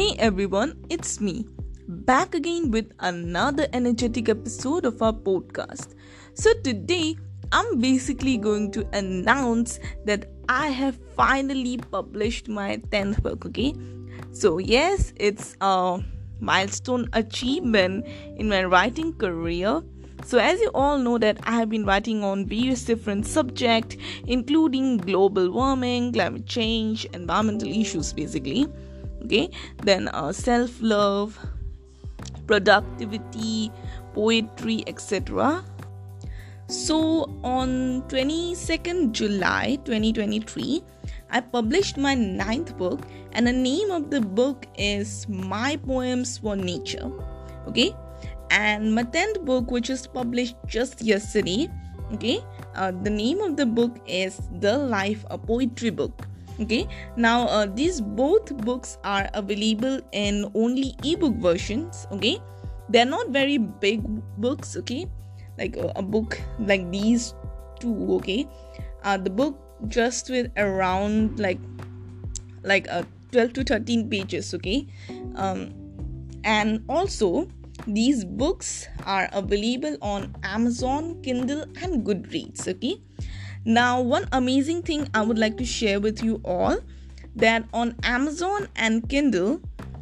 Hey everyone, it's me, back again with another energetic episode of our podcast. So today, I'm basically going to announce that I have finally published my 10th book, okay? So yes, it's a milestone achievement in my writing career. So as you all know that I have been writing on various different subjects, including global warming, climate change, environmental issues basically. Okay, then self-love, productivity, poetry, etc. So on 22nd July 2023, I published my 9th book, and the name of the book is My Poems for Nature. Okay, and my 10th book, which is published just yesterday. Okay, the name of the book is The Life: A Poetry Book. Okay, now these both books are available in only ebook versions. Okay, they're not very big books. Okay, like a book like these two. Okay, the book just with around like 12 to 13 pages. Okay, and also these books are available on Amazon, Kindle, and Goodreads. Okay. Now, one amazing thing I would like to share with you all, that on Amazon and Kindle,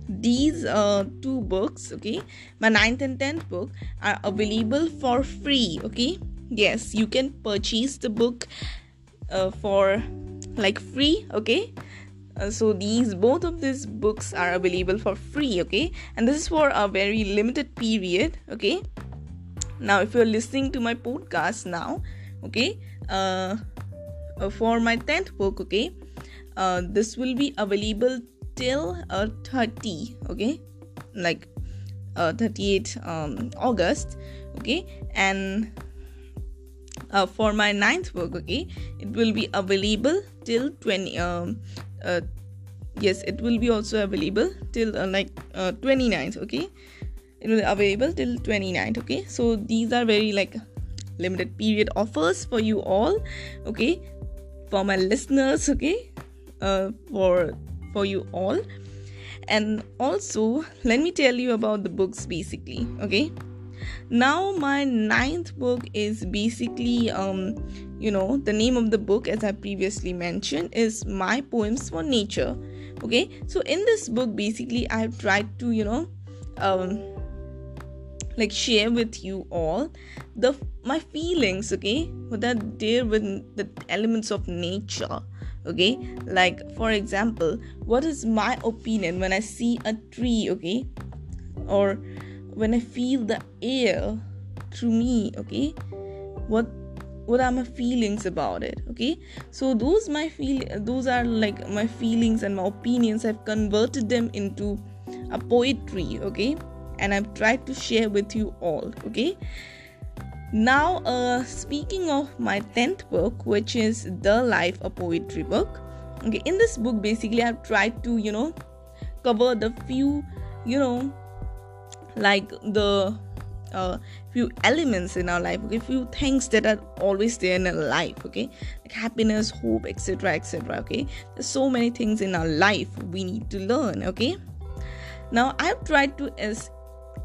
these two books, okay, my 9th and 10th book, are available for free, okay? Yes, you can purchase the book for like free, okay? So these both of these books are available for free, okay? And this is for a very limited period, okay? Now, if you're listening to my podcast now, okay, for my 10th book, okay, this will be available till 30, okay, like 38 August, okay, and for my 9th book, okay, it will be available till 20, yes, it will be also available till 29th, okay, it will be available till 29th, okay, so these are very like limited period offers for you all, okay, for my listeners, okay, for you all. And also let me tell you about the books basically, okay. Now my 9th book is basically you know, the name of the book, as I previously mentioned, is My Poems for Nature, okay. So in this book basically I've tried to, you know, like share with you all my feelings, okay, that deal with the elements of nature, okay, like for example, what is my opinion when I see a tree, okay, or when I feel the air through me, okay, what are my feelings about it, okay. So those are like my feelings and my opinions. I've converted them into a poetry, okay, and I've tried to share with you all, okay. Now speaking of my 10th book, which is The Life: A Poetry Book, okay, in this book basically I've tried to, you know, cover the few, you know, like the few elements in our life, okay, few things that are always there in our life, okay, like happiness, hope, etc., etc., okay. There's so many things in our life we need to learn, okay. Now I've tried to,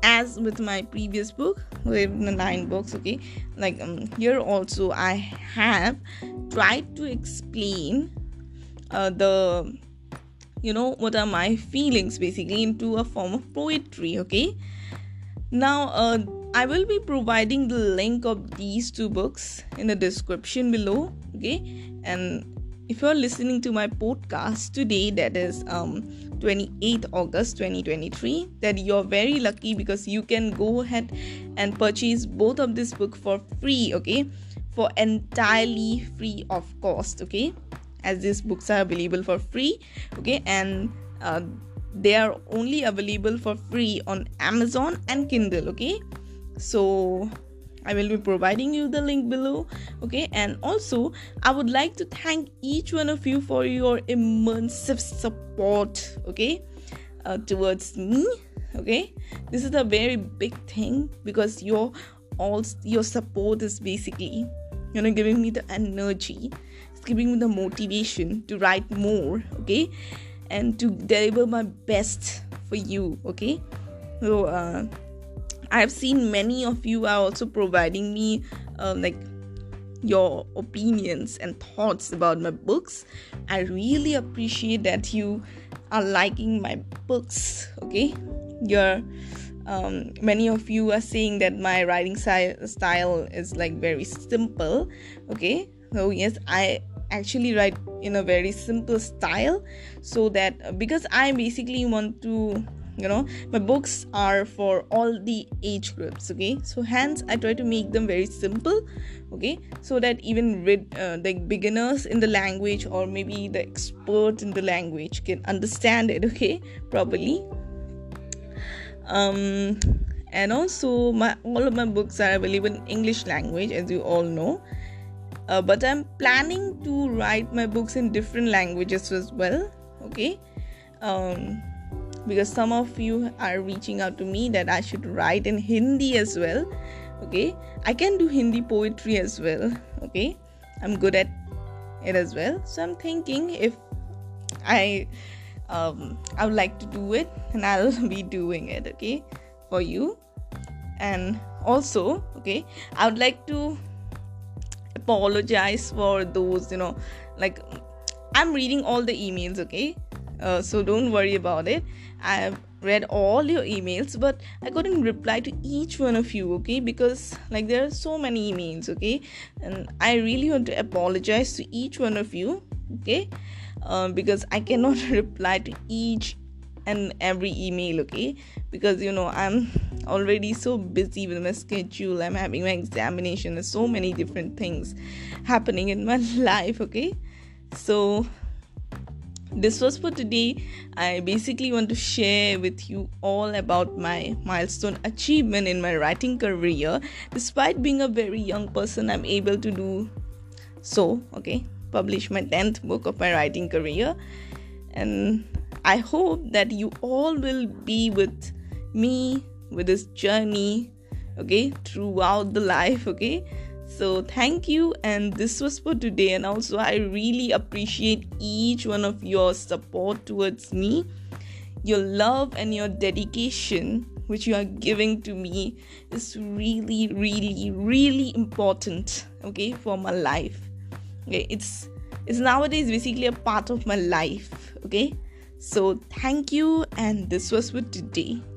as with my previous book, with the 9 books, okay, like here also I have tried to explain the, you know, what are my feelings basically into a form of poetry, okay. Now I will be providing the link of these two books in the description below, okay. And if you're listening to my podcast today, that is 28th August 2023, that you're very lucky, because you can go ahead and purchase both of this book for free, okay, for entirely free of cost, okay, as these books are available for free, okay, and they are only available for free on Amazon and Kindle, okay. So I will be providing you the link below, okay. And also I would like to thank each one of you for your immense support, okay, towards me, okay. This is a very big thing, because your support is basically, you know, giving me the energy, it's giving me the motivation to write more, okay, and to deliver my best for you, okay? So I've seen many of you are also providing me like your opinions and thoughts about my books. I really appreciate that you are liking my books, okay? You're many of you are saying that my writing style is like very simple, okay? So yes, I actually write in a very simple style, so that because I basically want to, you know, my books are for all the age groups, okay? So hence I try to make them very simple, okay, so that even the beginners in the language or maybe the expert in the language can understand it, okay, properly. And also all of my books are available in English language, as you all know. But I'm planning to write my books in different languages as well, okay? Because some of you are reaching out to me that I should write in Hindi as well, okay? I can do Hindi poetry as well, okay? I'm good at it as well. So I'm thinking if I would like to do it, and I'll be doing it, okay, for you. And also, okay, I would like to apologize for those, you know, like I'm reading all the emails, okay? So don't worry about it. I have read all your emails, but I couldn't reply to each one of you, okay? Because like there are so many emails, okay? And I really want to apologize to each one of you, okay? Because I cannot reply to each and every email, okay? Because you know I'm already so busy with my schedule. I'm having my examination. There's so many different things happening in my life, okay? So this was for today. I basically want to share with you all about my milestone achievement in my writing career. Despite being a very young person, I'm able to do so, okay? Publish my 10th book of my writing career, and I hope that you all will be with me with this journey, okay, throughout the life, okay? So thank you, and this was for today. And also I really appreciate each one of your support towards me, your love and your dedication which you are giving to me is really, really, really important, okay, for my life. Okay, it's nowadays basically a part of my life, okay? So thank you, and this was for today.